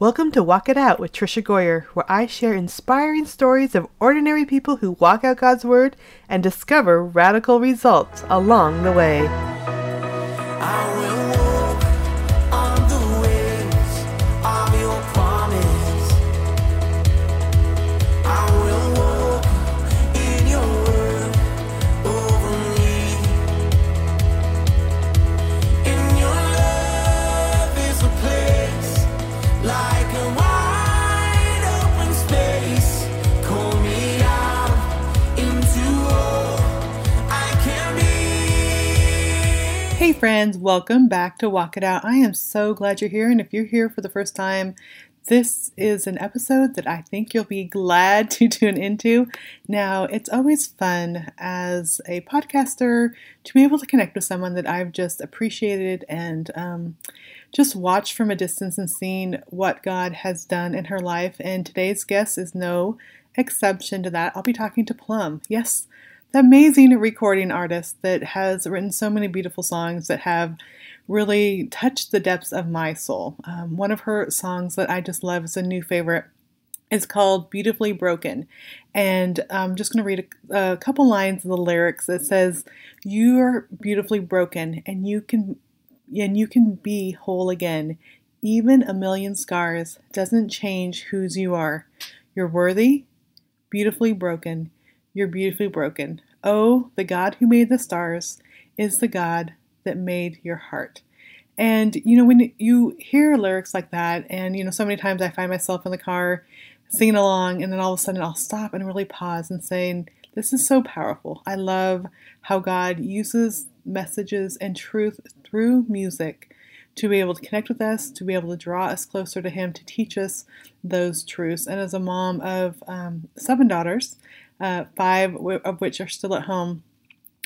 Welcome to Walk It Out with Tricia Goyer, where I share inspiring stories of ordinary people who walk out God's Word and discover radical results along the way. I will walk on the waves of your promise. I will walk in your word over me. And your love is a place like a wide open space. Call me out into all I can be. Hey friends, welcome back to Walk It Out. I am so glad you're here, and if you're here for the first time, this is an episode that I think you'll be glad to tune into. Now, it's always fun as a podcaster to be able to connect with someone that I've just appreciated and just watched from a distance and seen what God has done in her life, and today's guest is no exception to that. I'll be talking to Plum. Yes, the amazing recording artist that has written so many beautiful songs that have really touched the depths of my soul. One of her songs that I just love is a new favorite. It's called Beautifully Broken. And I'm just going to read a couple lines of the lyrics that says, "You are beautifully broken, and you can be whole again. Even a million scars doesn't change whose you are. You're worthy, beautifully broken. You're beautifully broken. Oh, the God who made the stars is the God that made your heart." And, you know, when you hear lyrics like that, and, you know, so many times I find myself in the car singing along, and then all of a sudden I'll stop and really pause and say, this is so powerful. I love how God uses messages and truth through music to be able to connect with us, to be able to draw us closer to Him, to teach us those truths. And as a mom of 7 daughters, 5 of which are still at home,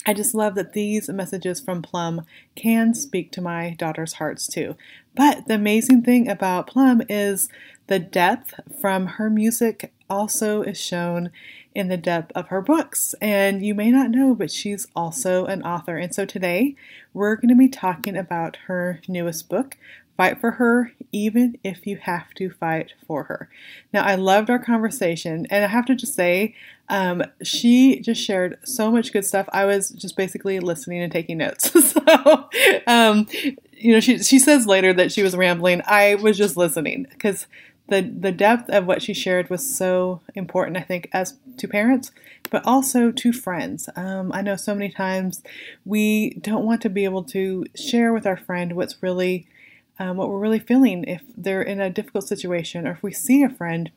I just love that these messages from Plum can speak to my daughter's hearts too. But the amazing thing about Plum is the depth from her music also is shown in the depth of her books. And you may not know, but she's also an author. And so today we're going to be talking about her newest book, Fight for Her, Even If You Have to Fight for Her. Now, I loved our conversation, and I have to just say, she just shared so much good stuff. I was just basically listening and taking notes. So, you know, she says later that she was rambling. I was just listening, because the depth of what she shared was so important, I think, as to parents, but also to friends. I know so many times we don't want to be able to share with our friend what's really what we're really feeling if they're in a difficult situation, or if we see a friend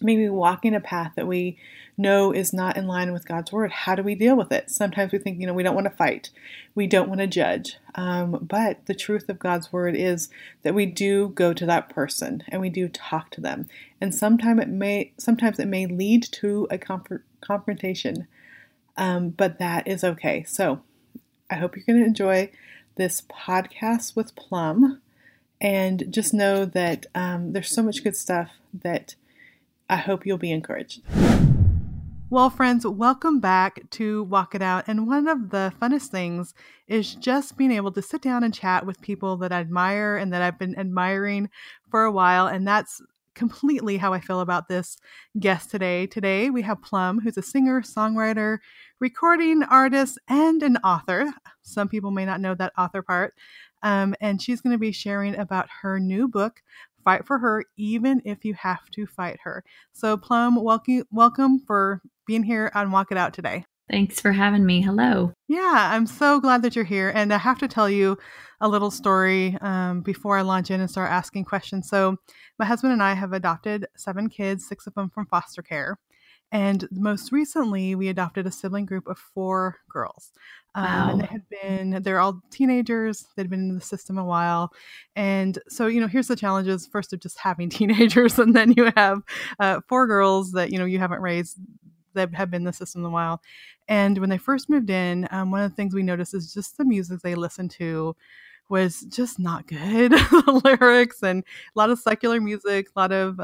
maybe walking a path that we know is not in line with God's Word. How do we deal with it? Sometimes we think, you know, we don't want to fight. We don't want to judge. But the truth of God's Word is that we do go to that person and we do talk to them. And sometimes it may lead to a confrontation. But that is okay. So I hope you're going to enjoy this podcast with Plum. And just know that there's so much good stuff that I hope you'll be encouraged. Well, friends, welcome back to Walk It Out. And one of the funnest things is just being able to sit down and chat with people that I admire and that I've been admiring for a while. And that's completely how I feel about this guest today. Today we have Plum, who's a singer, songwriter, recording artist, and an author. Some people may not know that author part. And she's going to be sharing about her new book, Fight for Her, Even If You Have to Fight Her. So Plum, welcome for being here on Walk It Out today. Thanks for having me. Hello. Yeah, I'm so glad that you're here. And I have to tell you a little story before I launch in and start asking questions. So my husband and I have adopted 7 kids, 6 of them from foster care. And most recently, we adopted a sibling group of 4 girls. Wow. And they're all teenagers. They'd been in the system a while. And so, you know, here's the challenges first of just having teenagers. And then you have 4 girls that, you know, you haven't raised that have been in the system a while. And when they first moved in, one of the things we noticed is just the music they listened to was just not good. The lyrics and a lot of secular music, a lot of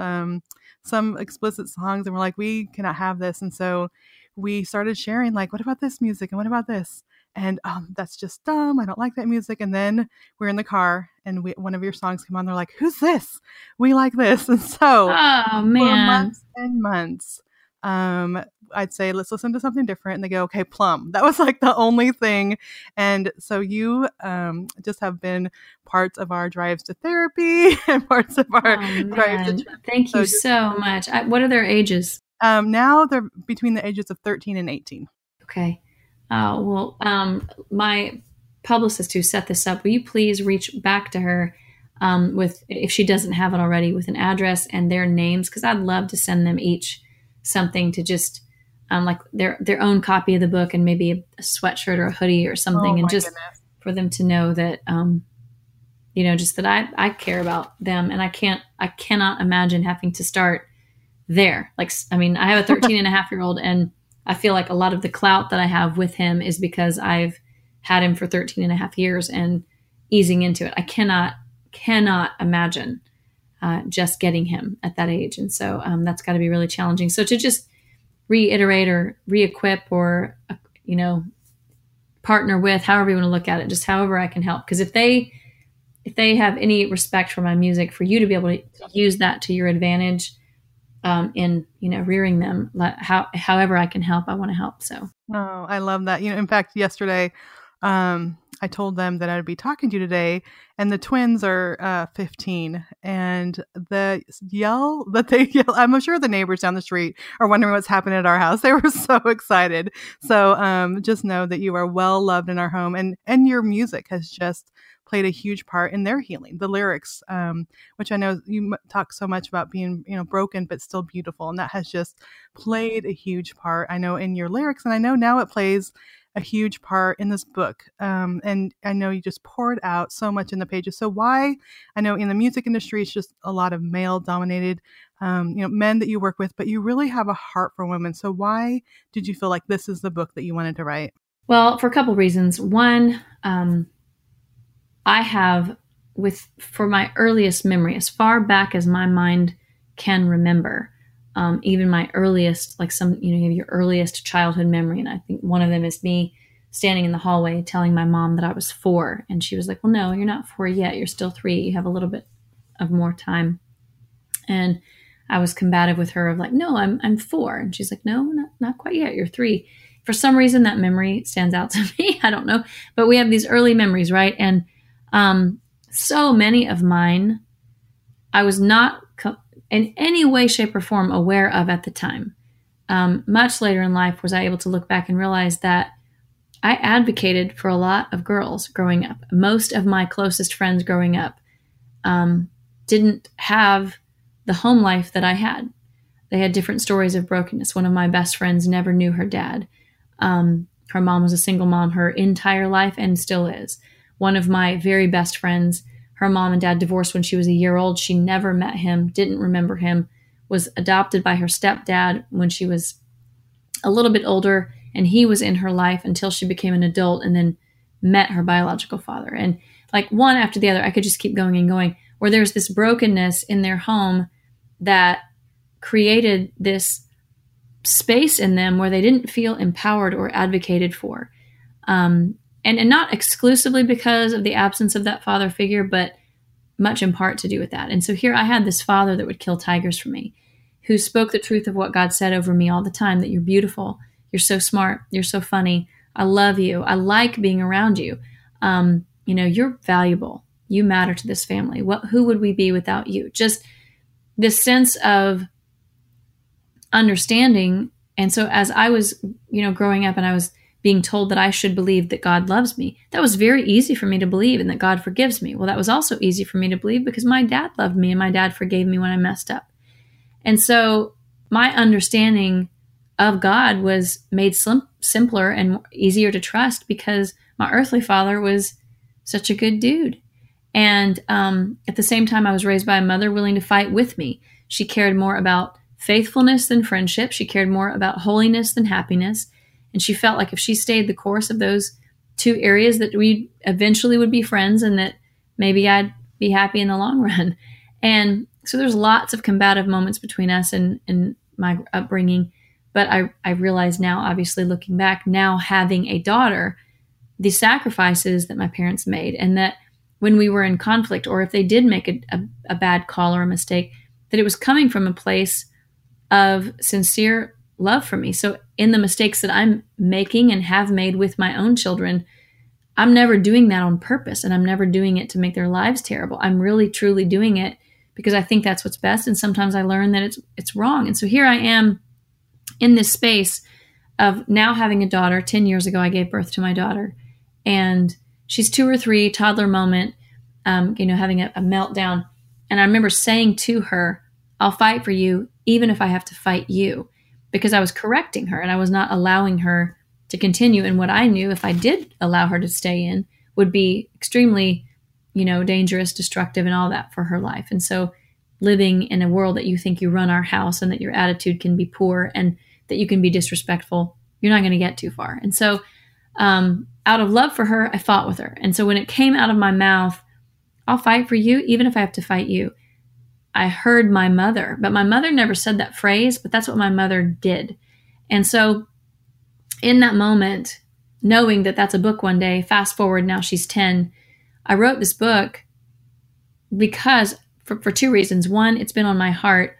some explicit songs, and we're like, we cannot have this. And so we started sharing, like, what about this music and what about this? And that's just dumb. I don't like that music. And then we're in the car and one of your songs come on. They're like, who's this? We like this. And so for months and months, I'd say, let's listen to something different. And they go, okay, Plum. That was like the only thing. And so you just have been parts of our drives to therapy and parts of our drives to church. Thank you so much. What are their ages? Now they're between the ages of 13 and 18. Okay. My publicist who set this up, will you please reach back to her with, if she doesn't have it already, with an address and their names? Because I'd love to send them each something to just like their own copy of the book and maybe a sweatshirt or a hoodie or something, goodness. For them to know that, just that I care about them, and I cannot imagine having to start there. Like, I mean, I have a 13 and a half year old, and I feel like a lot of the clout that I have with him is because I've had him for 13 and a half years and easing into it. I cannot imagine just getting him at that age. And so that's got to be really challenging. So to just reiterate or re-equip or, partner with, however you want to look at it, just however I can help. Because if they have any respect for my music, for you to be able to use that to your advantage, in rearing them, however I can help, I want to help. So. Oh, I love that. In fact, yesterday, I told them that I'd be talking to you today, and the twins are 15, and the yell that they yell, I'm sure the neighbors down the street are wondering what's happening at our house. They were so excited. So just know that you are well loved in our home, and your music has just played a huge part in their healing. The lyrics, which I know you talk so much about being, broken, but still beautiful. And that has just played a huge part, I know, in your lyrics. And I know now it plays a huge part in this book. And I know you just poured out so much in the pages. So why, I know in the music industry, it's just a lot of male dominated, men that you work with, but you really have a heart for women. So why did you feel like this is the book that you wanted to write? Well, for a couple of reasons. One, I have, for my earliest memory, as far back as my mind can remember, even my earliest, like you have your earliest childhood memory. And I think one of them is me standing in the hallway telling my mom that I was 4. And she was like, well, no, you're not 4 yet. You're still 3. You have a little bit of more time. And I was combative with her of like, no, I'm 4. And she's like, no, not quite yet. You're 3. For some reason, that memory stands out to me. I don't know. But we have these early memories, right? And so many of mine, I was not in any way, shape, or form aware of at the time. Much later in life was I able to look back and realize that I advocated for a lot of girls growing up. Most of my closest friends growing up didn't have the home life that I had. They had different stories of brokenness. One of my best friends never knew her dad. Her mom was a single mom her entire life and still is. One of my very best friends, her mom and dad divorced when she was a year old. She never met him, didn't remember him, was adopted by her stepdad when she was a little bit older, and he was in her life until she became an adult and then met her biological father. And like one after the other, I could just keep going and going, where there's this brokenness in their home that created this space in them where they didn't feel empowered or advocated for. And not exclusively because of the absence of that father figure, but much in part to do with that. And so here I had this father that would kill tigers for me, who spoke the truth of what God said over me all the time, that you're beautiful, you're so smart, you're so funny, I love you, I like being around you, you're valuable, you matter to this family. Who would we be without you? Just this sense of understanding. And so as I was, growing up and I was being told that I should believe that God loves me. That was very easy for me to believe, and that God forgives me. Well, that was also easy for me to believe because my dad loved me and my dad forgave me when I messed up. And so my understanding of God was made simpler and easier to trust because my earthly father was such a good dude. And at the same time, I was raised by a mother willing to fight with me. She cared more about faithfulness than friendship. She cared more about holiness than happiness. And she felt like if she stayed the course of those two areas that we eventually would be friends and that maybe I'd be happy in the long run. And so there's lots of combative moments between us and my upbringing. But I realize now, obviously looking back, now having a daughter, the sacrifices that my parents made, and that when we were in conflict, or if they did make a bad call or a mistake, that it was coming from a place of sincere love for me. So in the mistakes that I'm making and have made with my own children, I'm never doing that on purpose, and I'm never doing it to make their lives terrible. I'm really, truly doing it because I think that's what's best. And sometimes I learn that it's wrong. And so here I am in this space of now having a daughter. 10 years ago, I gave birth to my daughter, and she's 2 or 3, toddler moment, having a meltdown. And I remember saying to her, I'll fight for you, even if I have to fight you, because I was correcting her and I was not allowing her to continue. And what I knew, if I did allow her to stay in, would be extremely, dangerous, destructive, and all that for her life. And so living in a world that you think you run our house and that your attitude can be poor and that you can be disrespectful, you're not going to get too far. And so out of love for her, I fought with her. And so when it came out of my mouth, I'll fight for you, even if I have to fight you, I heard my mother, but my mother never said that phrase, but that's what my mother did. And so in that moment, knowing that that's a book one day, fast forward, now she's 10, I wrote this book because for 2 reasons. One, it's been on my heart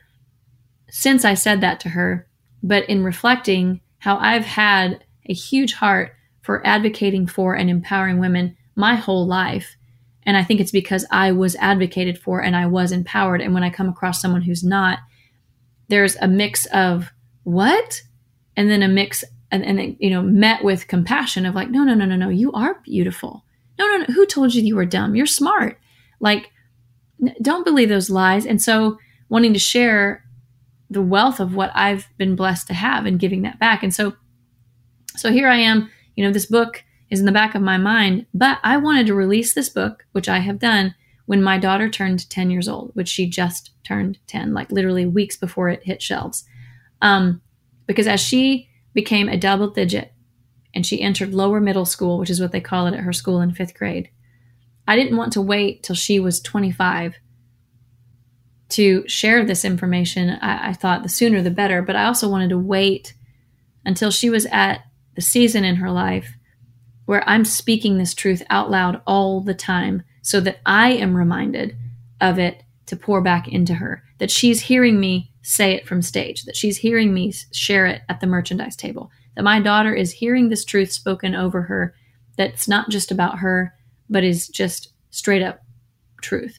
since I said that to her, but in reflecting how I've had a huge heart for advocating for and empowering women my whole life. And I think it's because I was advocated for and I was empowered. And when I come across someone who's not, there's a mix of what? And then a mix and met with compassion of like, no, you are beautiful. No, who told you were dumb? You're smart. Like, don't believe those lies. And so wanting to share the wealth of what I've been blessed to have and giving that back. And so here I am, this book is in the back of my mind, but I wanted to release this book, which I have done, when my daughter turned 10 years old, which she just turned 10, like literally weeks before it hit shelves. Because as she became a double digit and she entered lower middle school, which is what they call it at her school in 5th grade, I didn't want to wait till she was 25 to share this information. I thought the sooner the better, but I also wanted to wait until she was at the season in her life where I'm speaking this truth out loud all the time so that I am reminded of it to pour back into her, that she's hearing me say it from stage, that she's hearing me share it at the merchandise table, that my daughter is hearing this truth spoken over her that's not just about her, but is just straight up truth.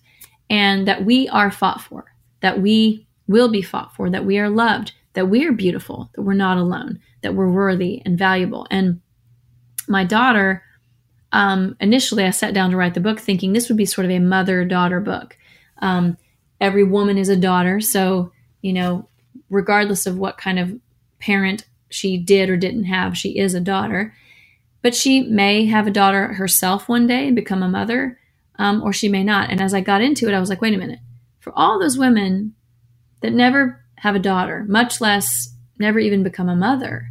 And that we are fought for, that we will be fought for, that we are loved, that we are beautiful, that we're not alone, that we're worthy and valuable. And my daughter, initially I sat down to write the book thinking this would be sort of a mother-daughter book. Every woman is a daughter. So, regardless of what kind of parent she did or didn't have, she is a daughter. But she may have a daughter herself one day and become a mother, or she may not. And as I got into it, I was like, wait a minute. For all those women that never have a daughter, much less never even become a mother,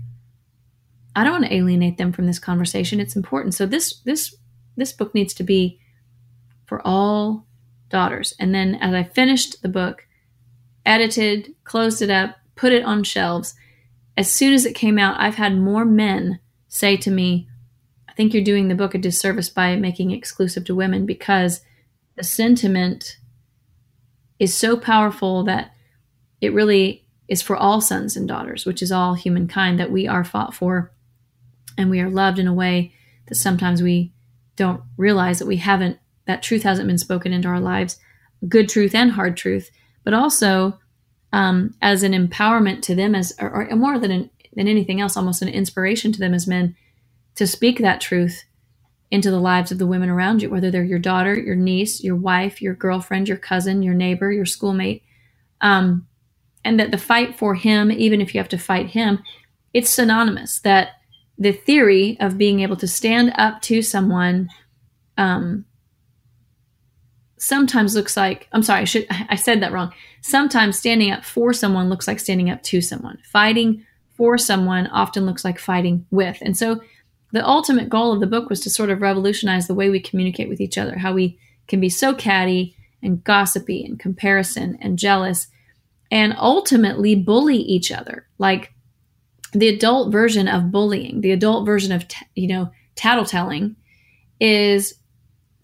I don't want to alienate them from this conversation. It's important. So this book needs to be for all daughters. And then as I finished the book, edited, closed it up, put it on shelves, as soon as it came out, I've had more men say to me, I think you're doing the book a disservice by making it exclusive to women, because the sentiment is so powerful that it really is for all sons and daughters, which is all humankind, that we are fought for. And we are loved in a way that sometimes we don't realize that that truth hasn't been spoken into our lives, good truth and hard truth, but also as an empowerment to them as, or more than anything else, almost an inspiration to them as men to speak that truth into the lives of the women around you, whether they're your daughter, your niece, your wife, your girlfriend, your cousin, your neighbor, your schoolmate. And that the fight for him, even if you have to fight him, it's synonymous, that the theory of being able to stand up to someone sometimes looks like, I said that wrong. Sometimes standing up for someone looks like standing up to someone. Fighting for someone often looks like fighting with. And so the ultimate goal of the book was to sort of revolutionize the way we communicate with each other, how we can be so catty and gossipy and comparison and jealous and ultimately bully each other. Like the adult version of bullying, the adult version of, tattletelling is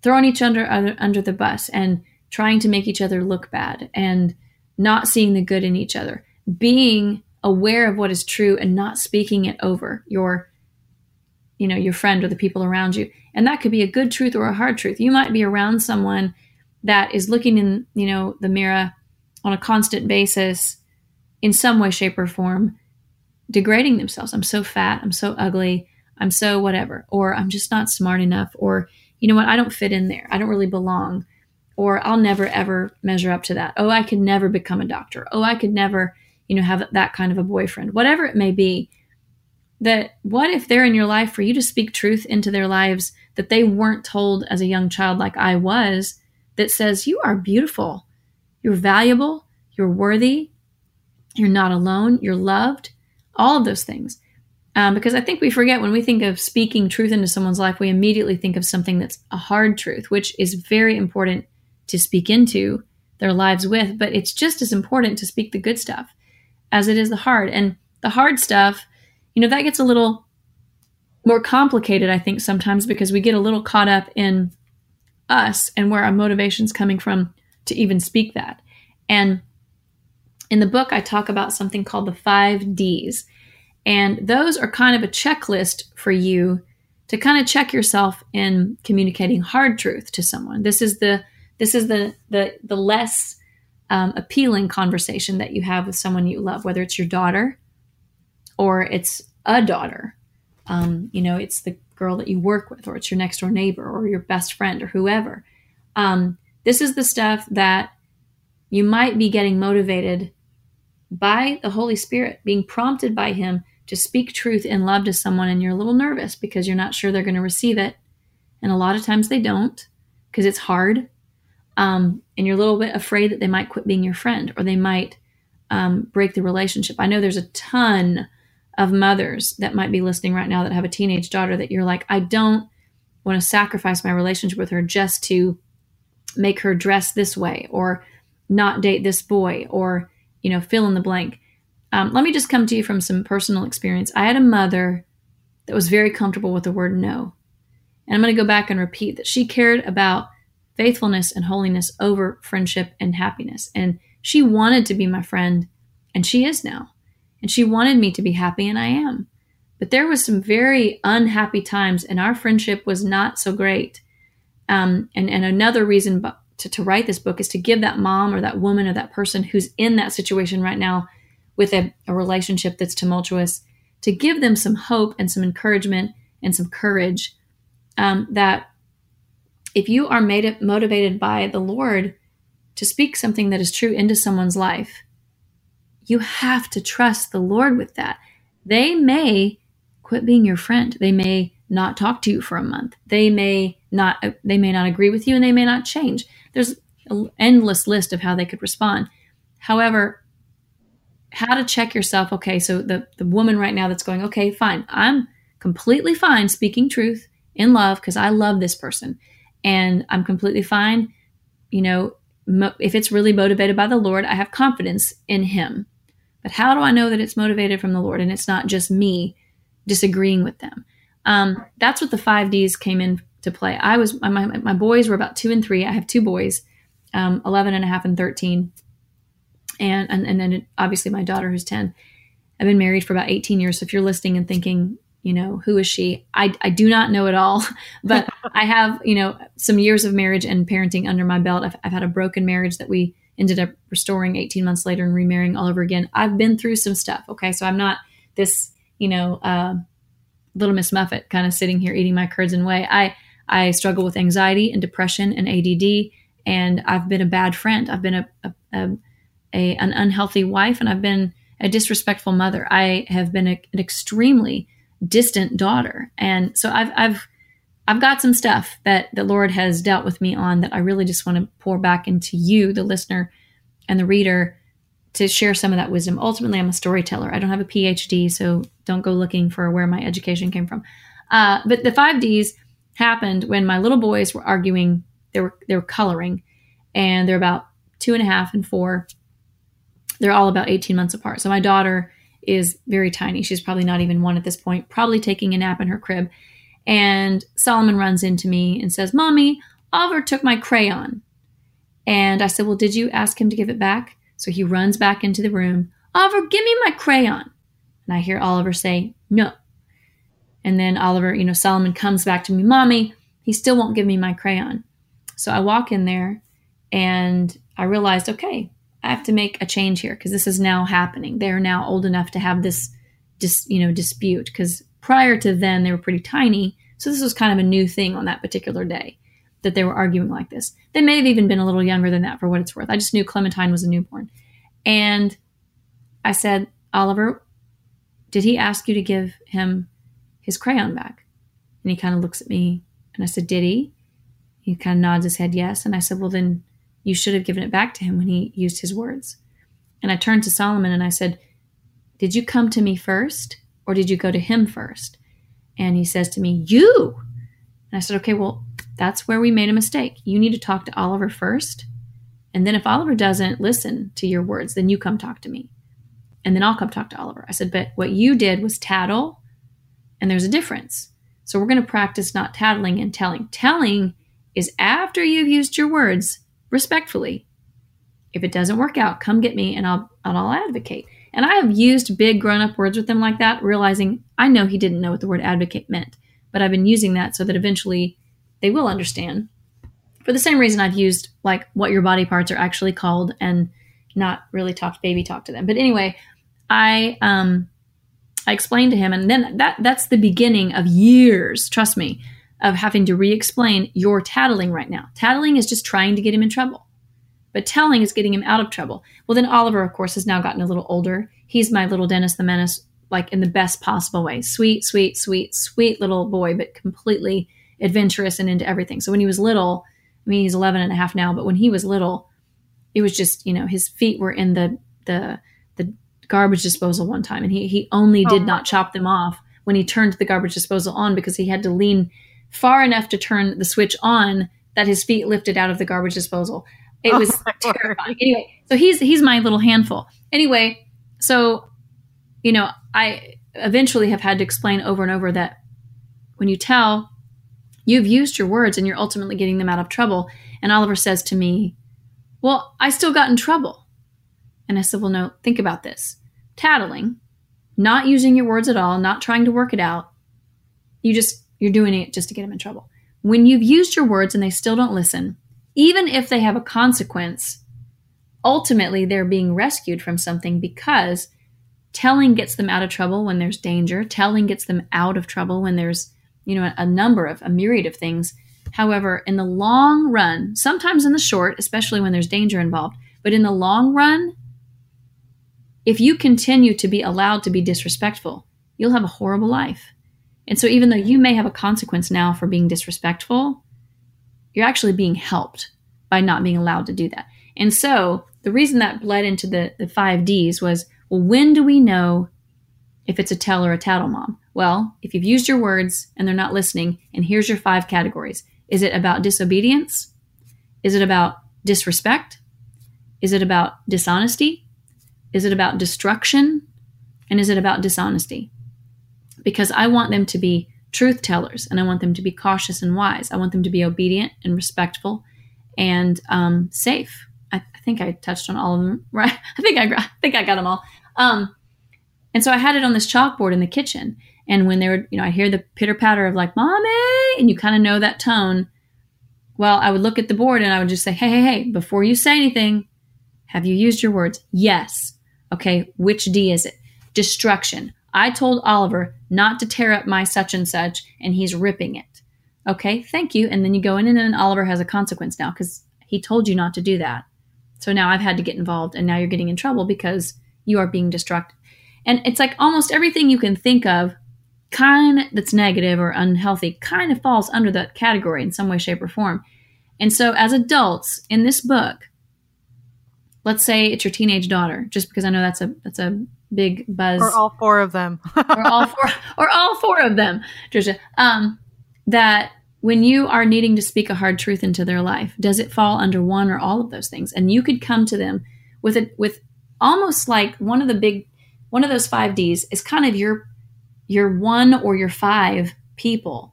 throwing each other under the bus and trying to make each other look bad and not seeing the good in each other, being aware of what is true and not speaking it over your friend or the people around you. And that could be a good truth or a hard truth. You might be around someone that is looking in, the mirror on a constant basis in some way, shape, or form, degrading themselves. I'm so fat. I'm so ugly. I'm so whatever. Or I'm just not smart enough. Or, you know what? I don't fit in there. I don't really belong. Or I'll never, ever measure up to that. Oh, I could never become a doctor. Oh, I could never, have that kind of a boyfriend. Whatever it may be. That what if they're in your life for you to speak truth into their lives that they weren't told as a young child like I was, that says you are beautiful, you're valuable, you're worthy, you're not alone, you're loved, all of those things. Because I think we forget when we think of speaking truth into someone's life, we immediately think of something that's a hard truth, which is very important to speak into their lives with, but it's just as important to speak the good stuff as it is the hard. And the hard stuff, that gets a little more complicated, I think, sometimes because we get a little caught up in us and where our motivation's coming from to even speak that. And in the book, I talk about something called the 5 Ds. And those are kind of a checklist for you to kind of check yourself in communicating hard truth to someone. This is the less appealing conversation that you have with someone you love, whether it's your daughter or it's a daughter, it's the girl that you work with, or it's your next door neighbor or your best friend or whoever. This is the stuff that you might be getting motivated by the Holy Spirit, being prompted by him to speak truth and love to someone. And you're a little nervous because you're not sure they're going to receive it. And a lot of times they don't because it's hard. And you're a little bit afraid that they might quit being your friend or they might break the relationship. I know there's a ton of mothers that might be listening right now that have a teenage daughter that you're like, I don't want to sacrifice my relationship with her just to make her dress this way or not date this boy or, fill in the blank. Let me just come to you from some personal experience. I had a mother that was very comfortable with the word no. And I'm going to go back and repeat that she cared about faithfulness and holiness over friendship and happiness. And she wanted to be my friend, and she is now. And she wanted me to be happy, and I am. But there was some very unhappy times, and our friendship was not so great. And another reason to write this book is to give that mom or that woman or that person who's in that situation right now with a relationship that's tumultuous, to give them some hope and some encouragement and some courage that if you are motivated by the Lord to speak something that is true into someone's life, you have to trust the Lord with that. They may quit being your friend. They may not talk to you for a month. They may not agree with you, and they may not change. There's an endless list of how they could respond. However, how to check yourself. Okay, so the woman right now that's going, okay, fine. I'm completely fine speaking truth in love because I love this person. And I'm completely fine, if it's really motivated by the Lord, I have confidence in him. But how do I know that it's motivated from the Lord and it's not just me disagreeing with them? That's what the 5 Ds came into play. My boys were about 2 and 3. I have 2 boys, 11 and a half and 13. And then obviously my daughter who's 10. I've been married for about 18 years. So if you're listening and thinking, who is she? I do not know it all, but I have, some years of marriage and parenting under my belt. I've had a broken marriage that we ended up restoring 18 months later and remarrying all over again. I've been through some stuff. Okay. So I'm not this, Little Miss Muffet kind of sitting here eating my curds and whey. I struggle with anxiety and depression and ADD, and I've been a bad friend. I've been an unhealthy wife, and I've been a disrespectful mother. I have been an extremely distant daughter. And so I've got some stuff that the Lord has dealt with me on that I really just want to pour back into you, the listener and the reader, to share some of that wisdom. Ultimately, I'm a storyteller. I don't have a PhD, so don't go looking for where my education came from. But the 5 Ds happened when my little boys were arguing. They were coloring, and they're about 2 and a half and 4. They're all about 18 months apart. So my daughter is very tiny. She's probably not even 1 at this point, probably taking a nap in her crib. And Solomon runs into me and says, Mommy, Oliver took my crayon. And I said, well, did you ask him to give it back? So he runs back into the room. Oliver, give me my crayon. And I hear Oliver say, no. And then Oliver, Solomon comes back to me, Mommy, he still won't give me my crayon. So I walk in there and I realized, okay, I have to make a change here because this is now happening. They're now old enough to have this dispute because prior to then they were pretty tiny. So this was kind of a new thing on that particular day that they were arguing like this. They may have even been a little younger than that for what it's worth. I just knew Clementine was a newborn. And I said, Oliver, did he ask you to give him his crayon back? And he kind of looks at me and I said, did he? He kind of nods his head yes. And I said, well, then you should have given it back to him when he used his words. And I turned to Solomon and I said, did you come to me first or did you go to him first? And he says to me, you. And I said, okay, well, that's where we made a mistake. You need to talk to Oliver first. And then if Oliver doesn't listen to your words, then you come talk to me. And then I'll come talk to Oliver. I said, but what you did was tattle, and there's a difference. So we're going to practice not tattling and telling. Telling is after you've used your words respectfully. If it doesn't work out, come get me and I'll advocate. And I have used big grown-up words with them like that, realizing I know he didn't know what the word advocate meant, but I've been using that so that eventually they will understand. For the same reason I've used like what your body parts are actually called and not really talked baby talk to them. But anyway, I explained to him, and then that's the beginning of years, trust me, of having to re-explain your tattling right now. Tattling is just trying to get him in trouble. But telling is getting him out of trouble. Well, then Oliver, of course, has now gotten a little older. He's my little Dennis the Menace, like in the best possible way. Sweet, sweet, sweet, sweet little boy, but completely adventurous and into everything. So when he was little, I mean, he's 11 and a half now, but when he was little, it was just, his feet were in the garbage disposal one time. And he only did not chop them off when he turned the garbage disposal on because he had to lean far enough to turn the switch on that his feet lifted out of the garbage disposal. It was terrifying. Anyway, so he's my little handful. Anyway, so, I eventually have had to explain over and over that when you tell, you've used your words and you're ultimately getting them out of trouble. And Oliver says to me, well, I still got in trouble. And I said, well, no, think about this. Tattling, not using your words at all, not trying to work it out. You're doing it just to get them in trouble. When you've used your words and they still don't listen, even if they have a consequence, ultimately they're being rescued from something because telling gets them out of trouble when there's danger. Telling gets them out of trouble when there's, a myriad of things. However, in the long run, sometimes in the short, especially when there's danger involved, but in the long run, if you continue to be allowed to be disrespectful, you'll have a horrible life. And so even though you may have a consequence now for being disrespectful, you're actually being helped by not being allowed to do that. And so the reason that bled into the 5 Ds was, well, when do we know if it's a tell or a tattle, Mom? Well, if you've used your words and they're not listening, and here's your 5 categories. Is it about disobedience? Is it about disrespect? Is it about dishonesty? Is it about destruction? And is it about dishonesty? Because I want them to be truth tellers, and I want them to be cautious and wise. I want them to be obedient and respectful and safe. I think I touched on all of them, right? I think I got them all. And so I had it on this chalkboard in the kitchen. And when they were, I hear the pitter patter of like, Mommy, and you kind of know that tone. Well, I would look at the board and I would just say, hey, before you say anything, have you used your words? Yes. Okay. Which D is it? Destruction. I told Oliver not to tear up my such and such, and he's ripping it. Okay, thank you. And then you go in, and then Oliver has a consequence now because he told you not to do that. So now I've had to get involved, and now you're getting in trouble because you are being destructive. And it's like almost everything you can think of that's negative or unhealthy kind of falls under that category in some way, shape, or form. And so as adults in this book, let's say it's your teenage daughter, just because I know that's a big buzz. Or all four of them. or all four of them, Tricia. That when you are needing to speak a hard truth into their life, does it fall under one or all of those things? And you could come to them with almost like one of those 5 Ds is kind of your one or your 5 people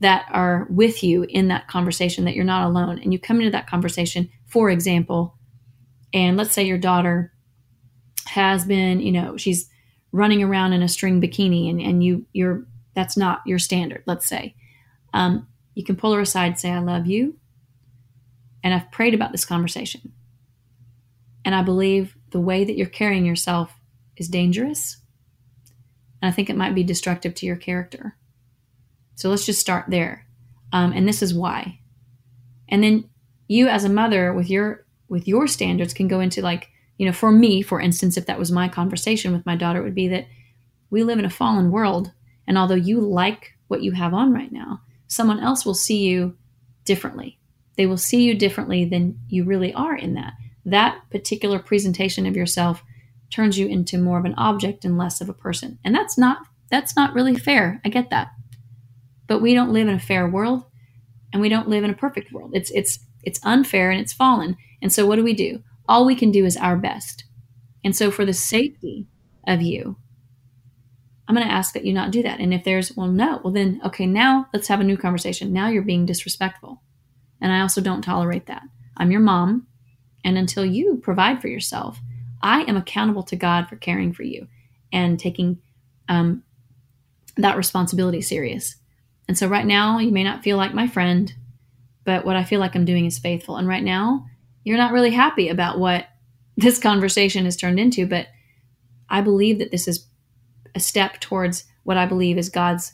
that are with you in that conversation, that you're not alone. And you come into that conversation, for example, and let's say your daughter has been, you know, she's running around in a string bikini and you're, that's not your standard, let's say. You can pull her aside, say, I love you. And I've prayed about this conversation. And I believe the way that you're carrying yourself is dangerous. And I think it might be destructive to your character. So let's just start there. And this is why. And then you as a mother with your standards can go into, like, you know, for me, for instance, if that was my conversation with my daughter, it would be that we live in a fallen world. And although you like what you have on right now, someone else will see you differently. They will see you differently than you really are in that. That particular presentation of yourself turns you into more of an object and less of a person. And that's not really fair. I get that. But we don't live in a fair world, and we don't live in a perfect world. It's unfair and it's fallen. And so what do? All we can do is our best. And so for the safety of you, I'm going to ask that you not do that. And if there's, well, no, well then, okay, now let's have a new conversation. Now you're being disrespectful. And I also don't tolerate that. I'm your mom. And until you provide for yourself, I am accountable to God for caring for you and taking that responsibility serious. And so right now you may not feel like my friend, but what I feel like I'm doing is faithful. And right now you're not really happy about what this conversation has turned into, but I believe that this is a step towards what I believe is God's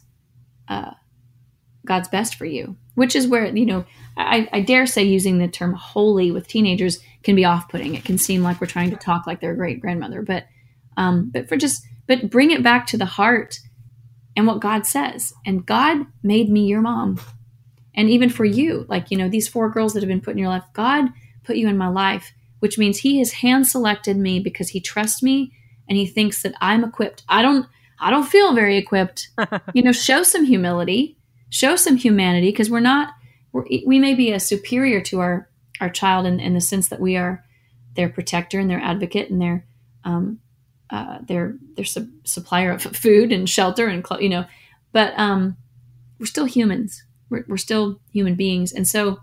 best for you, which is where, you know, I dare say using the term holy with teenagers can be off-putting. It can seem like we're trying to talk like their great-grandmother, but bring it back to the heart and what God says. And God made me your mom. And even for you, like, you know, these 4 girls that have been put in your life, God put you in my life, which means he has hand-selected me because he trusts me and he thinks that I'm equipped. I don't feel very equipped. You know, show some humility. Show some humanity, because we may be a superior to our child in the sense that we are their protector and their advocate and their supplier of food and shelter and clothes, you know, but we're still humans. We're still human beings. And so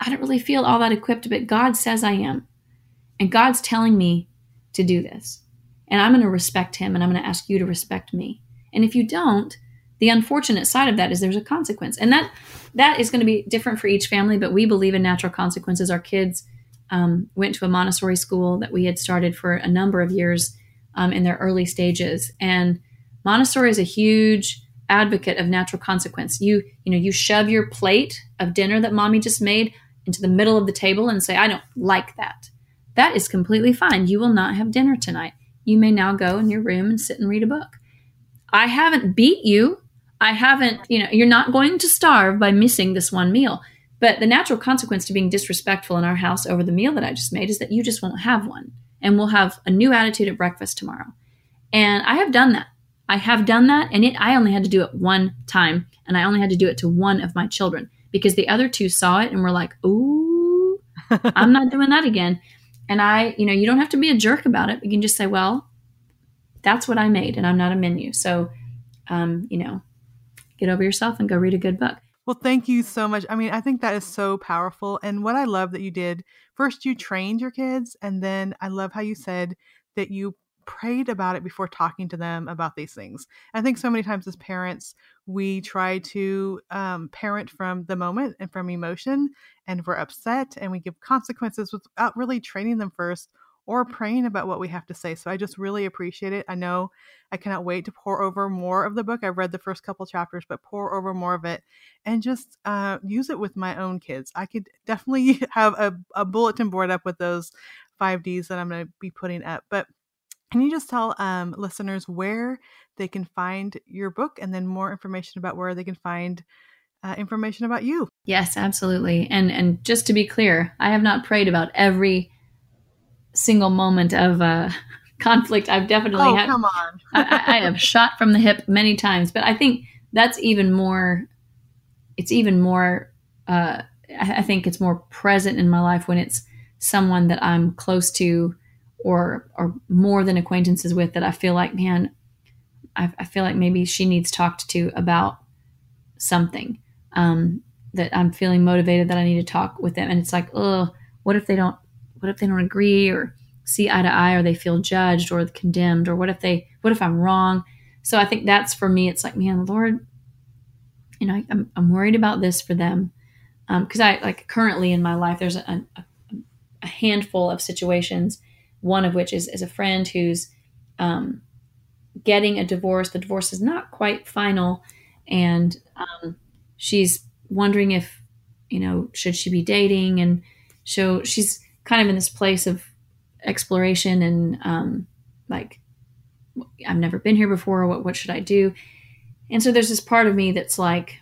I don't really feel all that equipped, but God says I am. And God's telling me to do this. And I'm going to respect him, and I'm going to ask you to respect me. And if you don't, the unfortunate side of that is there's a consequence. And that is going to be different for each family, but we believe in natural consequences. Our kids went to a Montessori school that we had started for a number of years in their early stages. And Montessori is a huge advocate of natural consequence. You shove your plate of dinner that mommy just made into the middle of the table and say, I don't like that. That is completely fine. You will not have dinner tonight. You may now go in your room and sit and read a book. I haven't beat you. I haven't, you know, you're not going to starve by missing this one meal. But the natural consequence to being disrespectful in our house over the meal that I just made is that you just won't have one. And we'll have a new attitude at breakfast tomorrow. And I have done that. And I only had to do it one time. And I only had to do it to one of my children, because the other two saw it and were like, ooh, I'm not doing that again. And you don't have to be a jerk about it. You can just say, well, that's what I made and I'm not a menu. So, get over yourself and go read a good book. Well, thank you so much. I mean, I think that is so powerful. And what I love that you did, first you trained your kids, and then I love how you said that you prayed about it before talking to them about these things. I think so many times as parents, we try to parent from the moment and from emotion, and we're upset and we give consequences without really training them first or praying about what we have to say. So I just really appreciate it. I know I cannot wait to pour over more of the book. I read the first couple chapters, but pour over more of it and just use it with my own kids. I could definitely have a bulletin board up with those 5Ds that I'm going to be putting up. But can you just tell listeners where they can find your book, and then more information about where they can find information about you? Yes, absolutely. And just to be clear, I have not prayed about every single moment of conflict. I've definitely had, come on. I have shot from the hip many times, but I think that's I think it's more present in my life when it's someone that I'm close to or more than acquaintances with, that I feel like, man, I feel like maybe she needs talked to about something. that I'm feeling motivated, that I need to talk with them. And it's like, oh, what if they don't agree or see eye to eye, or they feel judged or condemned, or what if I'm wrong? So I think that's, for me, it's like, man, Lord, you know, I'm worried about this for them. Cause I, like, currently in my life, there's a handful of situations, one of which is a friend who's getting a divorce. The divorce is not quite final. And she's wondering if, you know, should she be dating? And so she's kind of in this place of exploration and like, I've never been here before. What should I do? And so there's this part of me that's like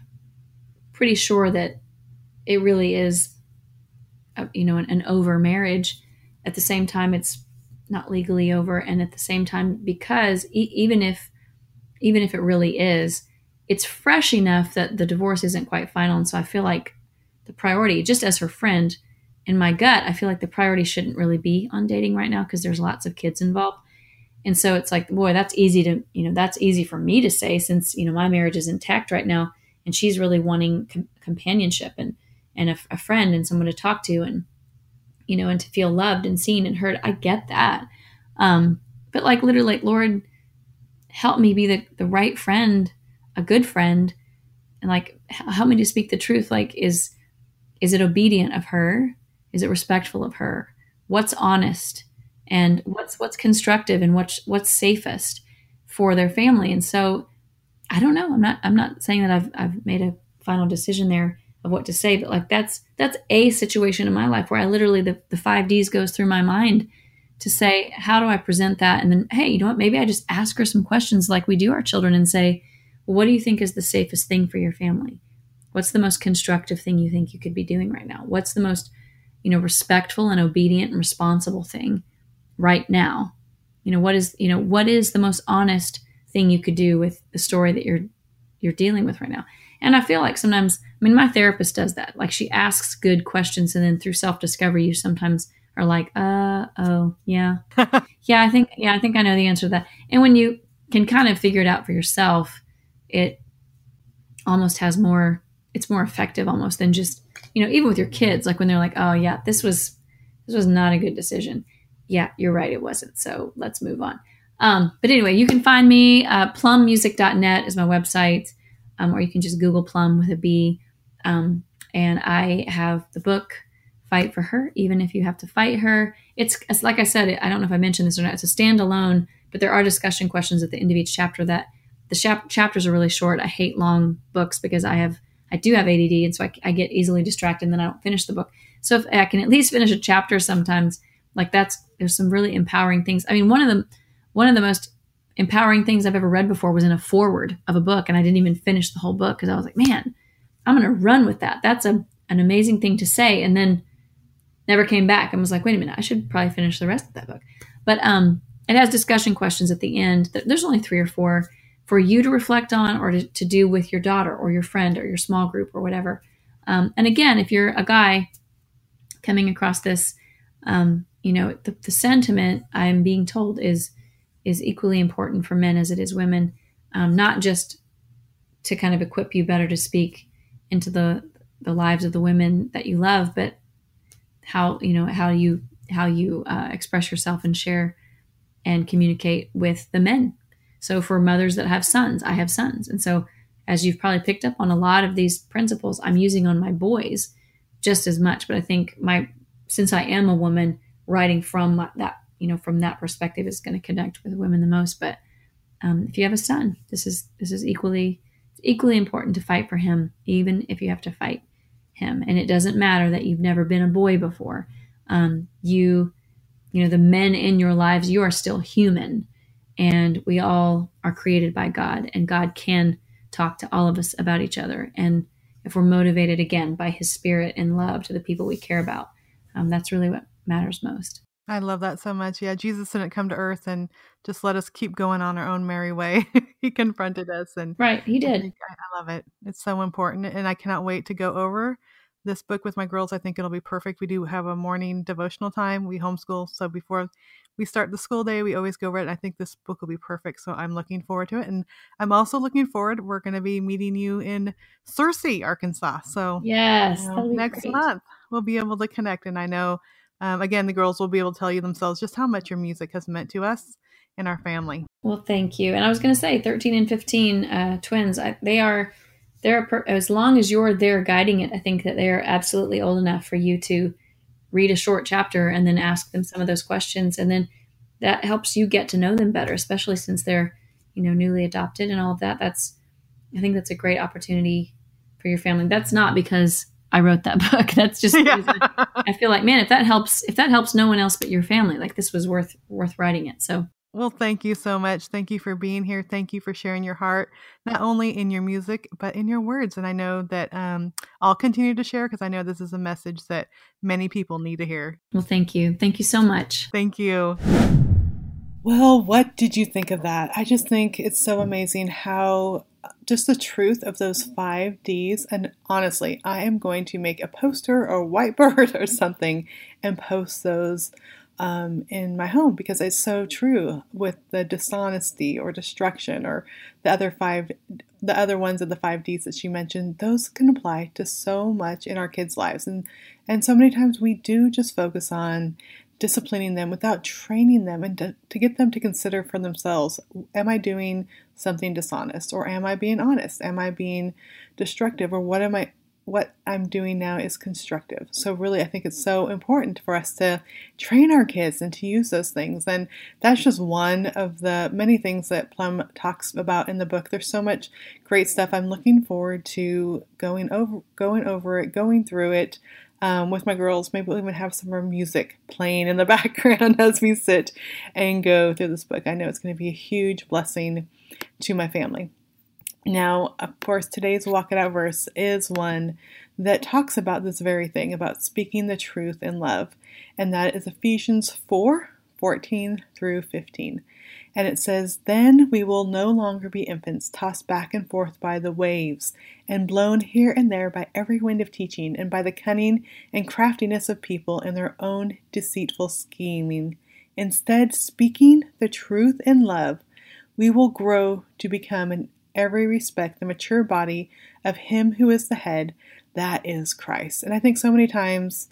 pretty sure that it really is, you know, an over marriage. At the same time, it's not legally over. And at the same time, because even if it really is, it's fresh enough that the divorce isn't quite final. And so I feel like the priority, just as her friend, in my gut, I feel like the priority shouldn't really be on dating right now, because there's lots of kids involved. And so it's like, boy, that's easy for me to say, since, you know, my marriage is intact right now and she's really wanting companionship and a friend and someone to talk to, and, you know, and to feel loved and seen and heard. I get that. But like, literally, like, Lord, help me be the right friend, a good friend. And like, help me to speak the truth. Like, is it obedient of her? Is it respectful of her? What's honest? And what's constructive, and what's safest for their family? And so I don't know. I'm not saying that I've made a final decision there of what to say, but like that's a situation in my life where I literally, the 5 D's goes through my mind to say, how do I present that? And then, hey, you know what? Maybe I just ask her some questions like we do our children and say, well, what do you think is the safest thing for your family? What's the most constructive thing you think you could be doing right now? What's the most, you know, respectful and obedient and responsible thing right now? You know, what is the most honest thing you could do with the story that you're dealing with right now? And I feel like sometimes, I mean, my therapist does that. Like, she asks good questions, and then through self-discovery, you sometimes are like, oh, yeah. I think I know the answer to that. And when you can kind of figure it out for yourself, it almost has more, it's more effective almost than just, you know, even with your kids, like when they're like, oh yeah, this was not a good decision. Yeah, you're right. It wasn't. So let's move on. But anyway, you can find me, plummusic.net is my website. Or you can just Google Plum with a B. And I have the book Fight for Her, Even If You Have to Fight Her. It's like I said, I don't know if I mentioned this or not. It's a standalone, but there are discussion questions at the end of each chapter. That the chapters are really short. I hate long books because I do have ADD, and so I get easily distracted, and then I don't finish the book. So if I can at least finish a chapter sometimes, like there's some really empowering things. I mean, one of the most empowering things I've ever read before was in a foreword of a book, and I didn't even finish the whole book because I was like, man, I'm going to run with that. That's an amazing thing to say, and then never came back and was like, wait a minute, I should probably finish the rest of that book. But it has discussion questions at the end. There's only 3 or 4 for you to reflect on, or to do with your daughter or your friend or your small group or whatever. And again, if you're a guy coming across this, you know, the sentiment I'm being told is equally important for men as it is women, not just to kind of equip you better to speak into the lives of the women that you love, but how you express yourself and share and communicate with the men. So for mothers that have sons, I have sons. And so, as you've probably picked up on, a lot of these principles I'm using on my boys just as much. But I think since I am a woman, writing from that perspective is going to connect with women the most. But if you have a son, this is equally important to fight for him, even if you have to fight him. And it doesn't matter that you've never been a boy before. You know, the men in your lives, you are still human. And we all are created by God, and God can talk to all of us about each other. And if we're motivated again by his spirit and love to the people we care about, that's really what matters most. I love that so much. Yeah, Jesus didn't come to earth and just let us keep going on our own merry way. He confronted us. And right, he did. I love it. It's so important. And I cannot wait to go over this book with my girls. I think it'll be perfect. We do have a morning devotional time. We homeschool. So before we start the school day, we always go over it. I think this book will be perfect. So I'm looking forward to it. And I'm also looking forward. We're going to be meeting you in Searcy, Arkansas. So yes, next month we'll be able to connect. And I know, again, the girls will be able to tell you themselves just how much your music has meant to us and our family. Well, thank you. And I was going to say 13 and 15 twins, they're as long as you're there guiding it, I think that they're absolutely old enough for you to read a short chapter and then ask them some of those questions. And then that helps you get to know them better, especially since they're, newly adopted and all of that. I think that's a great opportunity for your family. That's not because I wrote that book. That's just, yeah. I feel like, man, if that helps no one else but your family, like this was worth writing it. So. Well, thank you so much. Thank you for being here. Thank you for sharing your heart, not only in your music, but in your words. And I know that I'll continue to share because I know this is a message that many people need to hear. Well, thank you. Thank you so much. Thank you. Well, what did you think of that? I just think it's so amazing how just the truth of those 5 Ds. And honestly, I am going to make a poster or whiteboard or something and post those in my home, because it's so true with the dishonesty or destruction or the other ones of the 5 Ds that she mentioned. Those can apply to so much in our kids' lives. And so many times we do just focus on disciplining them without training them and to get them to consider for themselves, am I doing something dishonest, or am I being honest? Am I being destructive, or what I'm doing now is constructive? So really, I think it's so important for us to train our kids and to use those things. And that's just one of the many things that Plum talks about in the book. There's so much great stuff. I'm looking forward to going through it with my girls. Maybe we'll even have some more music playing in the background as we sit and go through this book. I know it's going to be a huge blessing to my family. Now, of course, today's Walk It Out verse is one that talks about this very thing, about speaking the truth in love. And that is Ephesians 4:14 through 15. And it says, "Then we will no longer be infants, tossed back and forth by the waves, and blown here and there by every wind of teaching, and by the cunning and craftiness of people in their own deceitful scheming. Instead, speaking the truth in love, we will grow to become an every respect the mature body of him who is the head, that is Christ." And I think so many times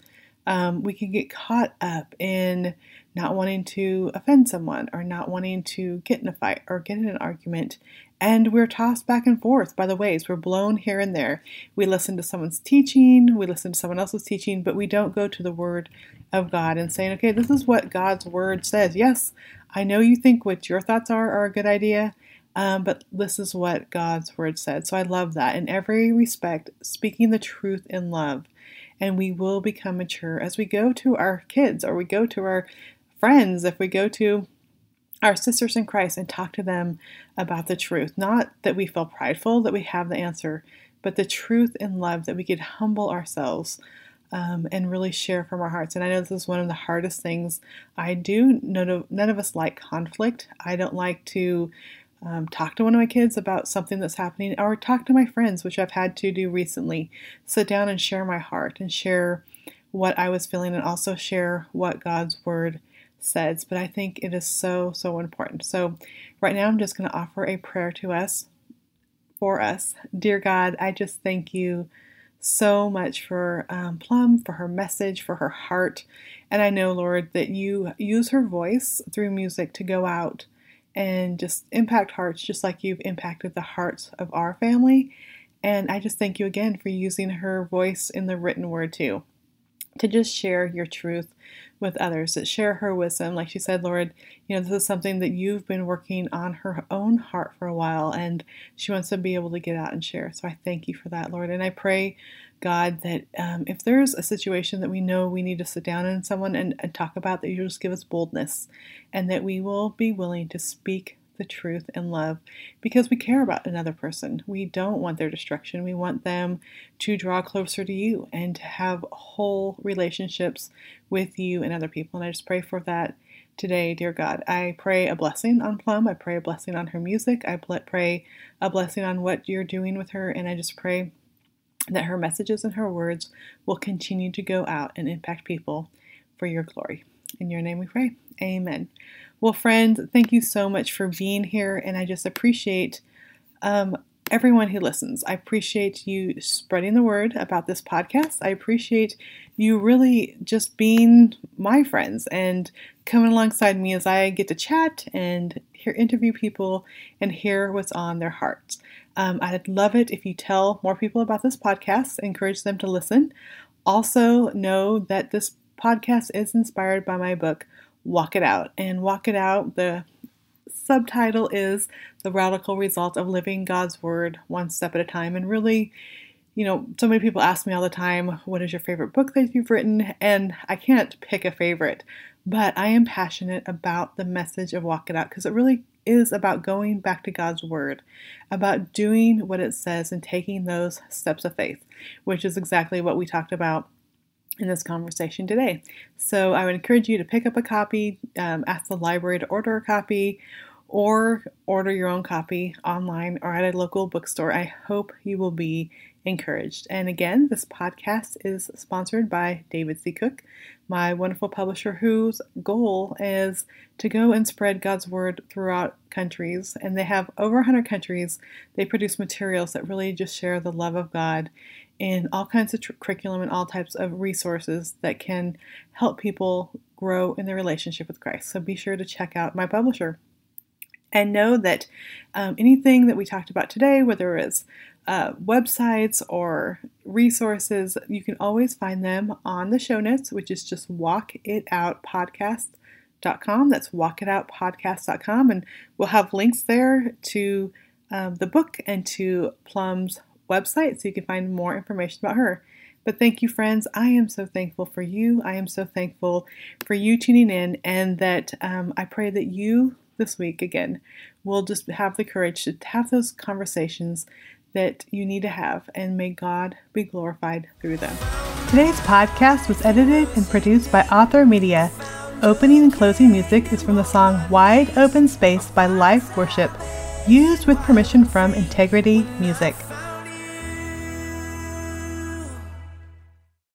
we can get caught up in not wanting to offend someone, or not wanting to get in a fight or get in an argument, and we're tossed back and forth by the waves. We're blown here and there. We listen to someone's teaching, we listen to someone else's teaching, but we don't go to the Word of God and saying, okay, this is what God's Word says. Yes, I know you think what your thoughts are a good idea, but this is what God's Word said. So I love that. In every respect, speaking the truth in love, and we will become mature as we go to our kids, or we go to our friends, if we go to our sisters in Christ and talk to them about the truth. Not that we feel prideful, that we have the answer, but the truth in love, that we could humble ourselves and really share from our hearts. And I know this is one of the hardest things I do. None of us like conflict. I don't like to talk to one of my kids about something that's happening, or talk to my friends, which I've had to do recently, sit down and share my heart and share what I was feeling, and also share what God's Word says. But I think it is so, so important. So right now I'm just going to offer a prayer for us. Dear God, I just thank you so much for Plum, for her message, for her heart. And I know, Lord, that you use her voice through music to go out and just impact hearts, just like you've impacted the hearts of our family. And I just thank you again for using her voice in the written word too, to just share your truth with others, to share her wisdom. Like she said, Lord, this is something that you've been working on her own heart for a while, and she wants to be able to get out and share. So I thank you for that, Lord. And I pray, God, that if there's a situation that we know we need to sit down with someone and talk about, that you just give us boldness, and that we will be willing to speak the truth and love, because we care about another person. We don't want their destruction. We want them to draw closer to you and to have whole relationships with you and other people. And I just pray for that today, dear God. I pray a blessing on Plum. I pray a blessing on her music. I pray a blessing on what you're doing with her. And I just pray that her messages and her words will continue to go out and impact people for your glory. In your name we pray. Amen. Well, friends, thank you so much for being here, and I just appreciate everyone who listens. I appreciate you spreading the word about this podcast. I appreciate you really just being my friends and coming alongside me as I get to chat and interview people and hear what's on their hearts. I'd love it if you tell more people about this podcast, encourage them to listen. Also know that this podcast is inspired by my book, Walk It Out. And Walk It Out, the subtitle is The Radical Result of Living God's Word One Step at a Time. And really, you know, so many people ask me all the time, what is your favorite book that you've written? And I can't pick a favorite, but I am passionate about the message of Walk It Out because it really is about going back to God's Word, about doing what it says and taking those steps of faith, which is exactly what we talked about in this conversation today. So I would encourage you to pick up a copy, ask the library to order a copy, or order your own copy online or at a local bookstore. I hope you will be encouraged. And again, this podcast is sponsored by David C. Cook, my wonderful publisher whose goal is to go and spread God's word throughout countries. And they have over 100 countries. They produce materials that really just share the love of God in all kinds of curriculum and all types of resources that can help people grow in their relationship with Christ. So be sure to check out my publisher. And know that anything that we talked about today, whether it's websites or resources, you can always find them on the show notes, which is just walkitoutpodcast.com. That's walkitoutpodcast.com. And we'll have links there to the book and to Plum's website so you can find more information about her. But thank you, friends. I am so thankful for you. I am so thankful for you tuning in, and that I pray that you this week, again, we'll just have the courage to have those conversations that you need to have, and may God be glorified through them. Today's podcast was edited and produced by Author Media. Opening and closing music is from the song Wide Open Space by Life Worship, used with permission from Integrity Music.